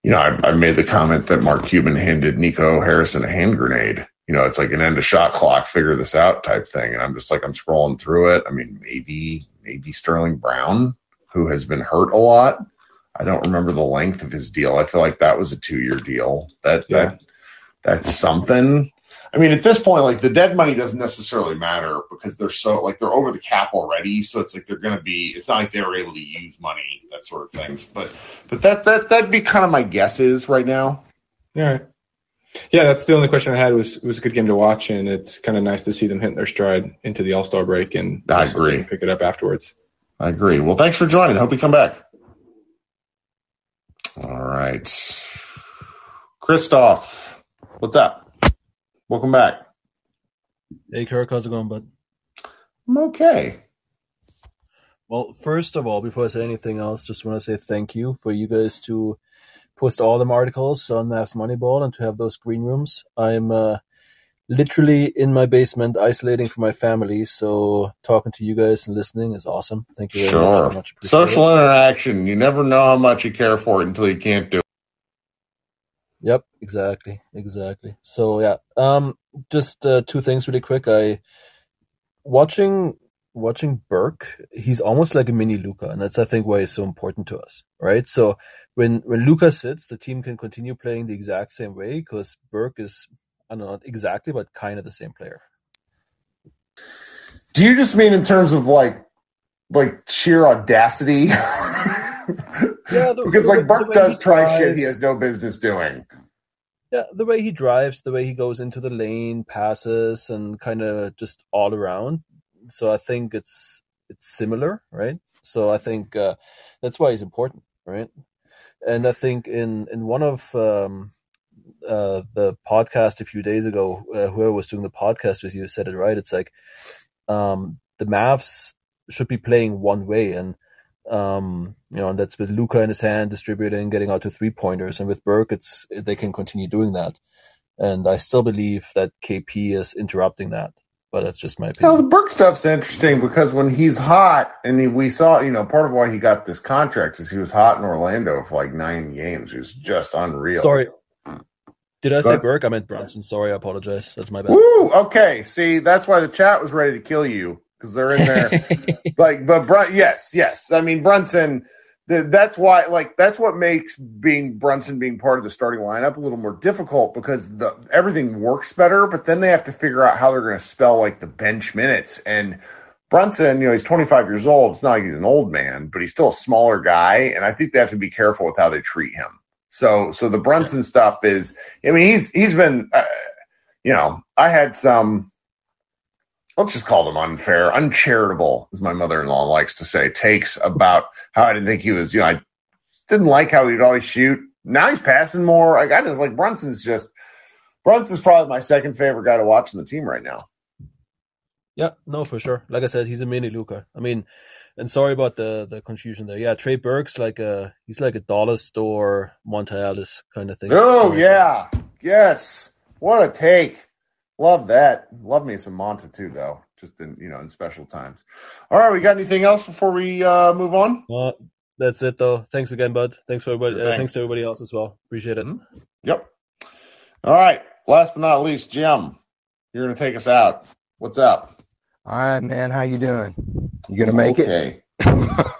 you know, I made the comment that Mark Cuban handed Nico Harrison a hand grenade. You know, it's like an end of shot clock, figure this out type thing. And I'm just like I'm scrolling through it. I mean, maybe Sterling Brown, who has been hurt a lot. I don't remember the length of his deal. I feel like that was a 2-year deal. That's something. I mean, at this point, like, the dead money doesn't necessarily matter because they're so, like, they're over the cap already, so it's like they're going to be, it's not like they were able to use money, that sort of things. But that'd be kind of my guesses right now. All right. Yeah, that's the only question I had was it was a good game to watch, and it's kind of nice to see them hitting their stride into the All-Star break and I agree. Pick it up afterwards. I agree. Well, thanks for joining. I hope you come back. All right. Christoph, what's up? Welcome back. Hey, Kirk. How's it going, bud? I'm okay. Well, first of all, before I say anything else, just want to say thank you for you guys to post all them articles on Mavs Moneyball and to have those green rooms. I'm literally in my basement, isolating from my family. So talking to you guys and listening is awesome. Thank you very much. Much social interaction. You never know how much you care for it until you can't do it. Yep, exactly. So yeah, just two things really quick. Watching Burke, he's almost like a mini Luka, and that's, I think, why he's so important to us, right? So when Luka sits, the team can continue playing the exact same way because Burke is, I don't know, not exactly, but kind of the same player. Do you just mean in terms of like sheer audacity? Yeah, because Burke does try shit he has no business doing. Yeah, the way he drives, the way he goes into the lane, passes, and kind of just all around. So I think it's similar, right? So I think that's why he's important, right? And I think in one of the podcast a few days ago, whoever was doing the podcast with you said it right. It's like the Mavs should be playing one way, and and that's with Luka in his hand, distributing, getting out to 3-pointers, and with Burke, they can continue doing that. And I still believe that KP is interrupting that. But that's just my opinion. The Burke stuff's interesting because when he's hot, and we saw, part of why he got this contract is he was hot in Orlando for 9 games. It was just unreal. Sorry. Did I say Burke? I meant Brunson. Sorry, I apologize. That's my bad. Woo! Okay. See, that's why the chat was ready to kill you because they're in there. Yes. I mean, Brunson, that's why, that's what makes Brunson being part of the starting lineup a little more difficult because everything works better, but then they have to figure out how they're going to spell the bench minutes. And Brunson, he's 25 years old. It's not like he's an old man, but he's still a smaller guy. And I think they have to be careful with how they treat him. So the Brunson stuff is, he's been, I had some, let's just call them unfair, uncharitable, as my mother-in-law likes to say, takes about how I didn't think he was, I didn't like how he'd always shoot. Now he's passing more. I just Brunson's probably my second favorite guy to watch on the team right now. Yeah, no, for sure. Like I said, he's a mini Luka. And sorry about the confusion there. Yeah, Trey Burke's he's like a dollar store Montialis kind of thing. Oh, yeah. Yes. What a take. Love that. Love me some Monta too, though. Just in special times. All right, we got anything else before we move on? That's it, though. Thanks again, bud. Thanks for everybody. Thanks to everybody else as well. Appreciate it. Mm-hmm. Yep. All right. Last but not least, Jim, you're gonna take us out. What's up? All right, man. How you doing? You gonna make it? I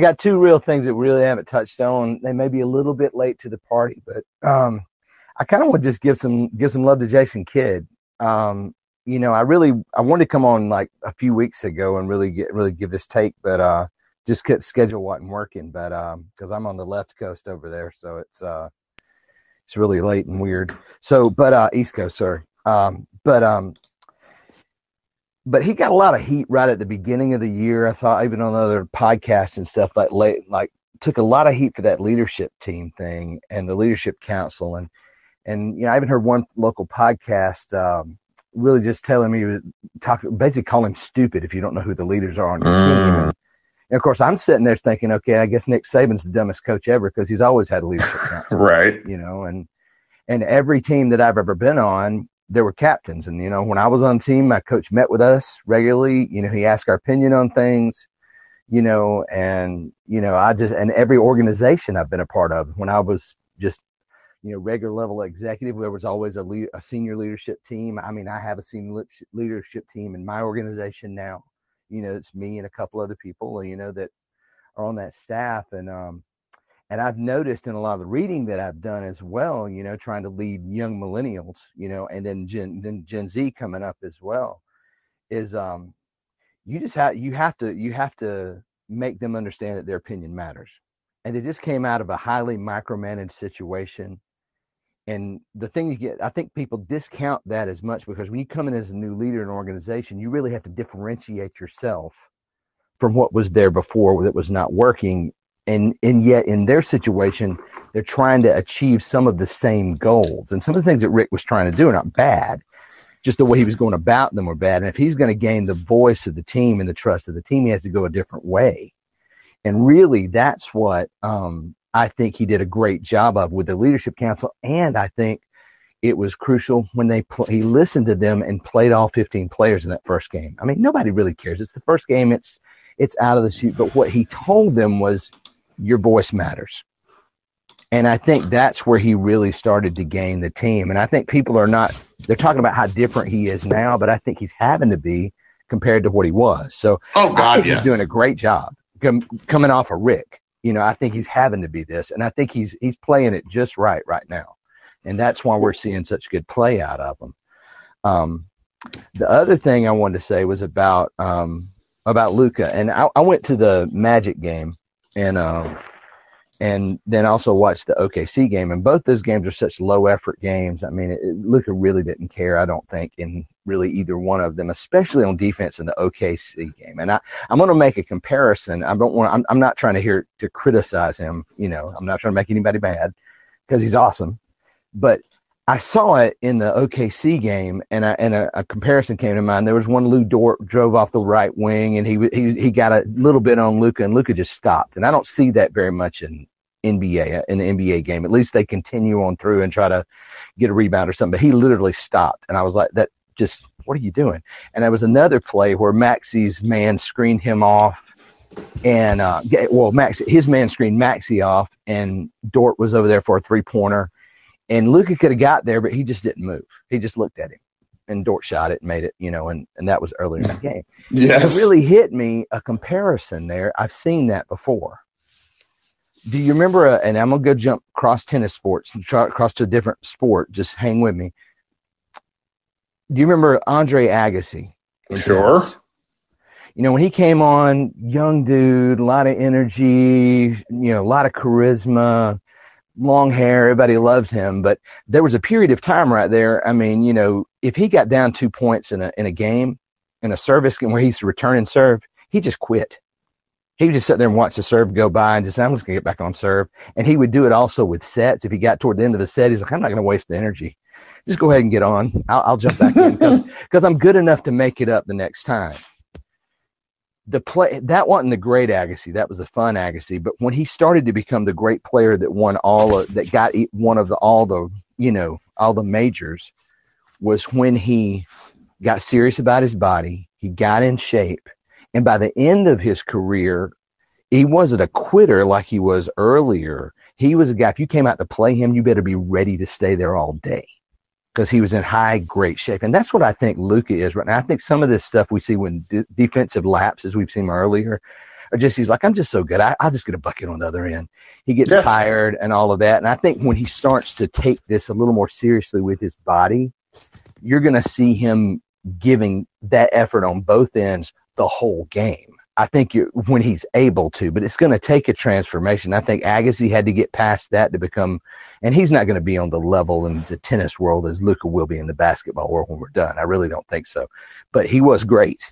got 2 real things that really haven't touched on. They may be a little bit late to the party, but I kind of want to just give some love to Jason Kidd. I wanted to come on a few weeks ago and really give this take, but just schedule wasn't working. But because I'm on the left coast over there, so it's really late and weird. So, but East Coast, sorry. But he got a lot of heat right at the beginning of the year. I saw even on other podcasts and stuff took a lot of heat for that leadership team thing and the leadership council and I even heard one local podcast. Really just telling me, basically calling him stupid if you don't know who the leaders are on your team. And of course, I'm sitting there thinking, okay, I guess Nick Saban's the dumbest coach ever because he's always had a leadership council. Right. And every team that I've ever been on, there were captains. And, when I was on team, my coach met with us regularly. He asked our opinion on things, and every organization I've been a part of, when I was just regular level executive, there was always a senior leadership team. I have a senior leadership team in my organization now. It's me and a couple other people, that are on that staff. And I've noticed in a lot of the reading that I've done as well, trying to lead young millennials, and then Gen Z coming up as well, is you have to make them understand that their opinion matters. And they just came out of a highly micromanaged situation. And the thing you get, I think people discount that as much because when you come in as a new leader in an organization, you really have to differentiate yourself from what was there before that was not working. And yet in their situation, they're trying to achieve some of the same goals. And some of the things that Rick was trying to do are not bad. Just the way he was going about them were bad. And if he's going to gain the voice of the team and the trust of the team, he has to go a different way. And really, that's what I think he did a great job of with the leadership council. And I think It was crucial when he listened to them and played all 15 players in that first game. I mean, nobody really cares. It's the first game. It's out of the chute. But what he told them was, your voice matters. And I think that's where he really started to gain the team. And I think people are not – they're talking about how different he is now, but I think he's having to be compared to what he was. So he's doing a great job coming off of Rick. You know, I think he's having to be this. And I think he's playing it just right now. And that's why we're seeing such good play out of him. The other thing I wanted to say was about Luka. And I went to the Magic game and then also watched the OKC game. And both those games are such low-effort games. I mean, Luka really didn't care, I don't think, in really either one of them, especially on defense in the OKC game. And I'm going to make a comparison. I'm not trying to criticize him. You know, I'm not trying to make anybody bad because he's awesome. But I saw it in the OKC game, and a comparison came to mind. There was one Lou Dort drove off the right wing, and he got a little bit on Luka, and Luka just stopped. And I don't see that very much in the NBA game. At least they continue on through and try to get a rebound or something. But he literally stopped, and I was like, "That just what are you doing?" And there was another play where Maxi's man screened him off. And his man screened Maxi off, and Dort was over there for a three-pointer. And Luka could have got there, but he just didn't move. He just looked at him, and Dort shot it and made it, you know, and that was earlier in the game. Yes. It really hit me, a comparison there. I've seen that before. Do you remember, and I'm going to go jump across tennis sports, and try across to a different sport, just hang with me. Do you remember Andre Agassi? Sure. Tennis? You know, when he came on, young dude, a lot of energy, you know, a lot of charisma. Long hair, everybody loved him, but there was a period of time right there. I mean, you know, if he got down 2 points in a game, in a service game where he used to return and serve, he just quit. He would just sit there and watch the serve go by and just, I'm just going to get back on serve. And he would do it also with sets. If he got toward the end of the set, he's like, I'm not going to waste the energy. Just go ahead and get on. I'll jump back in because I'm good enough to make it up the next time. The play that wasn't the great Agassi, that was the fun Agassi. But when he started to become the great player that won all the majors, was when he got serious about his body. He got in shape, and by the end of his career, he wasn't a quitter like he was earlier. He was a guy. If you came out to play him, you better be ready to stay there all day, because he was in great shape. And that's what I think Luka is right now. I think some of this stuff we see when defensive lapses, we've seen earlier, are just he's like, I'm just so good. I'll just get a bucket on the other end. He gets tired and all of that. And I think when he starts to take this a little more seriously with his body, you're going to see him giving that effort on both ends the whole game. I think when he's able to, but it's going to take a transformation. I think Agassi had to get past that to become, and he's not going to be on the level in the tennis world as Luka will be in the basketball world when we're done. I really don't think so. But he was great.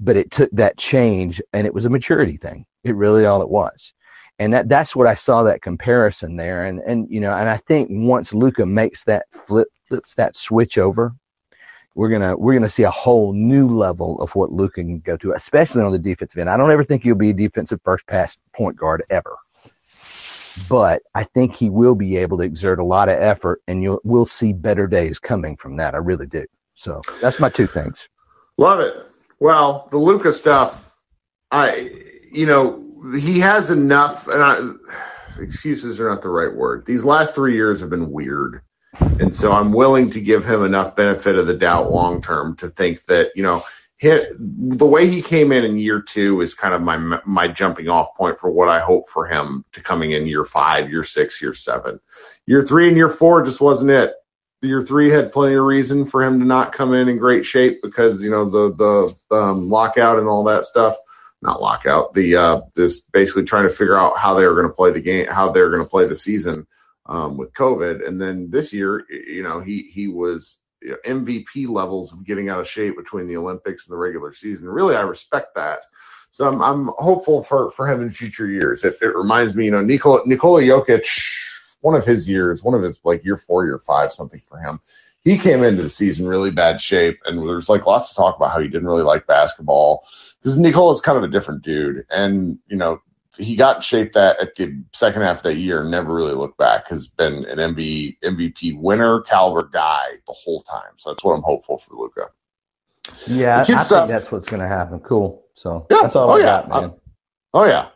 But it took that change, and it was a maturity thing. It really all it was. And that's what I saw, that comparison there. And you know, and I think once Luka makes that flips that switch over, we're gonna see a whole new level of what Luka can go to, especially on the defensive end. I don't ever think he'll be a defensive first pass point guard ever, but I think he will be able to exert a lot of effort, and we'll see better days coming from that. I really do. So that's my two things. Love it. Well, the Luka stuff, he has enough. And excuses are not the right word. These last 3 years have been weird. And so I'm willing to give him enough benefit of the doubt long term to think that, you know, the way he came in year two is kind of my jumping off point for what I hope for him to coming in year 5, year 6, year 7. Year 3 and year 4 just wasn't it. Year 3 had plenty of reason for him to not come in great shape because, you know, the lockout and all that stuff. Not lockout. This basically trying to figure out how they were going to play the game, how they were going to play the season. With COVID. And then this year, you know, he was MVP levels of getting out of shape between the Olympics and the regular season. Really, I respect that. So I'm hopeful for him in future years. It reminds me, you know, Nikola Jokic, one of his like year 4, year 5, something for him. He came into the season really bad shape, and there's like lots of talk about how he didn't really like basketball because Nikola's kind of a different dude. And, you know, he got in shape that at the second half of that year, never really looked back, has been an MVP winner caliber guy the whole time. So that's what I'm hopeful for Luka. Yeah, I think that's what's going to happen. Cool. So yeah. That's all got, man.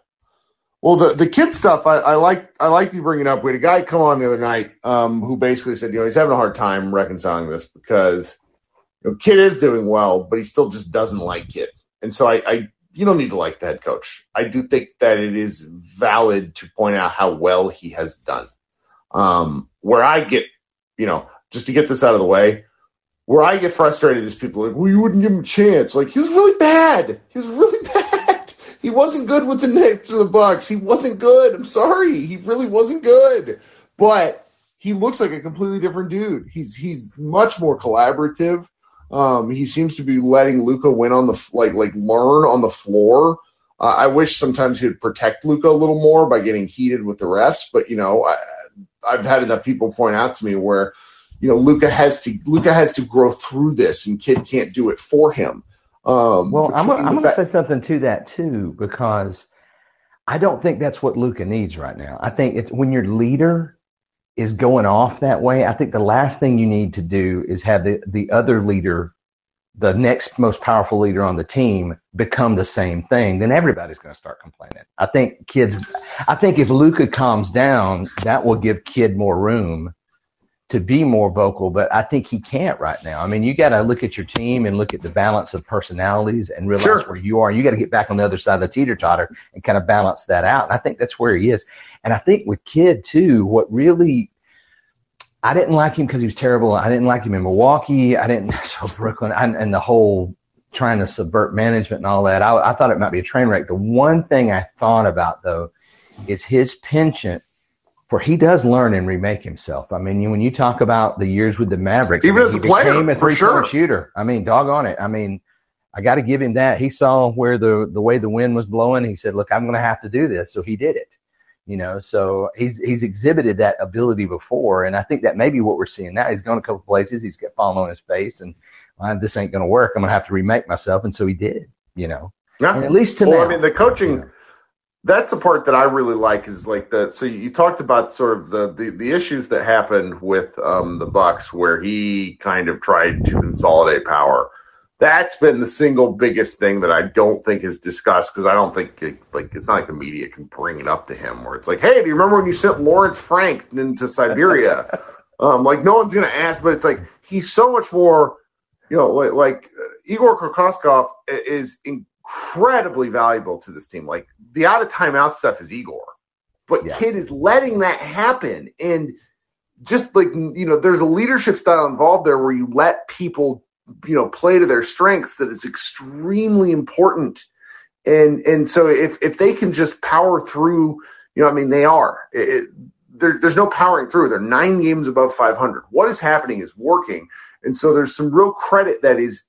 Well, the kid stuff, I like you bringing up. We had a guy come on the other night who basically said, he's having a hard time reconciling this because Kid is doing well, but he still just doesn't like Kid. And so you don't need to like the head coach. I do think that it is valid to point out how well he has done. Where I get, just to get this out of the way, where I get frustrated is people are like, you wouldn't give him a chance. Like, he was really bad. He wasn't good with the Knicks or the Bucks. He wasn't good. I'm sorry. He really wasn't good. But he looks like a completely different dude. He's much more collaborative. He seems to be letting Luka win on the learn on the floor. I wish sometimes he'd protect Luka a little more by getting heated with the refs. But I've had enough people point out to me where Luka has to grow through this, and Kid can't do it for him. Well, I'm going to say something to that too, because I don't think that's what Luka needs right now. I think it's when your leader is going off that way, I think the last thing you need to do is have the other leader, the next most powerful leader on the team, become the same thing. Then everybody's going to start complaining. I think if Luka calms down, that will give Kid more room to be more vocal, but I think he can't right now. I mean, you got to look at your team and look at the balance of personalities and realize where you are. You got to get back on the other side of the teeter-totter and kind of balance that out. And I think that's where he is. And I think with Kidd, too, what really – I didn't like him because he was terrible. I didn't like him in Milwaukee. Brooklyn, and the whole trying to subvert management and all that. I thought it might be a train wreck. The one thing I thought about, though, is his penchant for he does learn and remake himself. I mean, when you talk about the years with the Mavericks, even as a player, for sure, shooter. I mean, doggone it. I mean, I got to give him that. He saw where the way the wind was blowing. He said, "Look, I'm going to have to do this," so he did it. So he's exhibited that ability before, and I think that may be what we're seeing now. He's gone a couple places. He's got fallen on his face, and this ain't going to work. I'm going to have to remake myself, and so he did. Yeah. And at least to now. I mean, the coaching. That's the part that I really like is so you talked about sort of the issues that happened with the Bucks where he kind of tried to consolidate power. That's been the single biggest thing that I don't think is discussed because I don't think it's not like the media can bring it up to him where it's like, hey, do you remember when you sent Lawrence Frank into Siberia? No one's going to ask, but it's like he's so much more, Igor Kokoskov is incredibly valuable to this team. The out of timeout stuff is Igor, but yeah. Kid is letting that happen. And just there's a leadership style involved there where you let people, play to their strengths that is extremely important. And so if they can just power through, they are, there's no powering through. They're 9 games above 500. What is happening is working. And so there's some real credit that is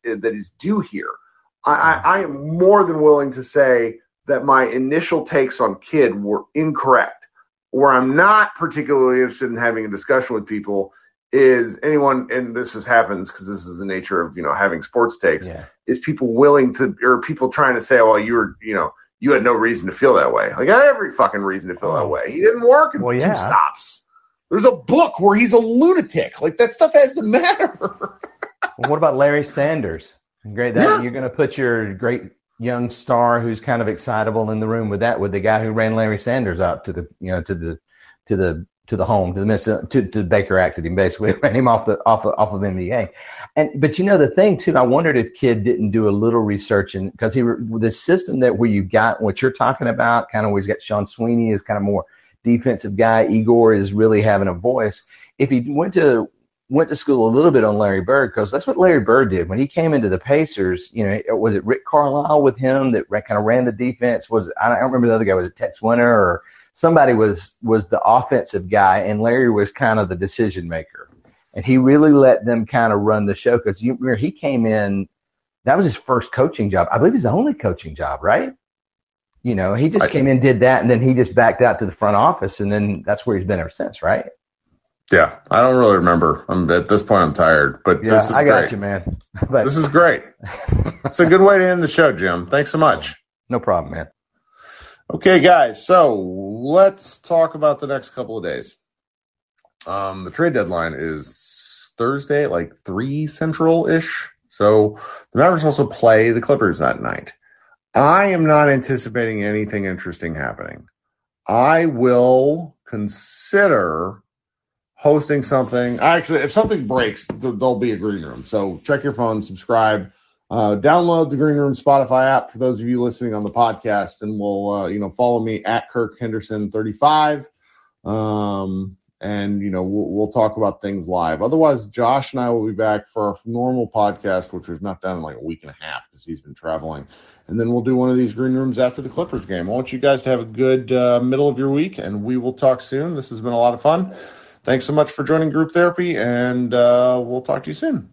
due here. I am more than willing to say that my initial takes on Kidd were incorrect. Where I'm not particularly interested in having a discussion with people is anyone, and this happens because this is the nature of having sports takes, is people willing to or people trying to say, well, you had no reason to feel that way. Like I had every fucking reason to feel that way. He didn't work in 2 stops. There's a book where he's a lunatic. That stuff has to matter. Well, what about Larry Sanders? Great. You're going to put your great young star who's kind of excitable in the room with the guy who ran Larry Sanders out to the to the Baker Act at him, basically ran him off of NBA. But the thing too, I wondered if Kidd didn't do a little research because the system that where you've got what you're talking about, kind of where he's got Sean Sweeney is kind of more defensive guy. Igor is really having a voice. If he went to school a little bit on Larry Bird because that's what Larry Bird did. When he came into the Pacers, was it Rick Carlisle with him that kind of ran the defense? I don't remember the other guy. Was it Tex Winter or somebody was the offensive guy, and Larry was kind of the decision maker. And he really let them kind of run the show because he came in. That was his first coaching job. I believe his only coaching job, right? He just came in, did that, and then he just backed out to the front office, and then that's where he's been ever since, right? Yeah, I don't really remember. at this point, I'm tired, but this is great. I got you, man. This is great. It's a good way to end the show, Jim. Thanks so much. No problem, man. Okay, guys, so let's talk about the next couple of days. The trade deadline is Thursday, like 3 Central-ish. So the Mavericks also play the Clippers that night. I am not anticipating anything interesting happening. I will consider hosting something. Actually, if something breaks, there'll be a green room. So check your phone, subscribe. Download the Green Room Spotify app for those of you listening on the podcast, and we'll, follow me at Kirk Henderson 35. And, we'll talk about things live. Otherwise, Josh and I will be back for our normal podcast, which is not done in like a week and a half because he's been traveling. And then we'll do one of these green rooms after the Clippers game. I want you guys to have a good middle of your week, and we will talk soon. This has been a lot of fun. Thanks so much for joining Group Therapy, and we'll talk to you soon.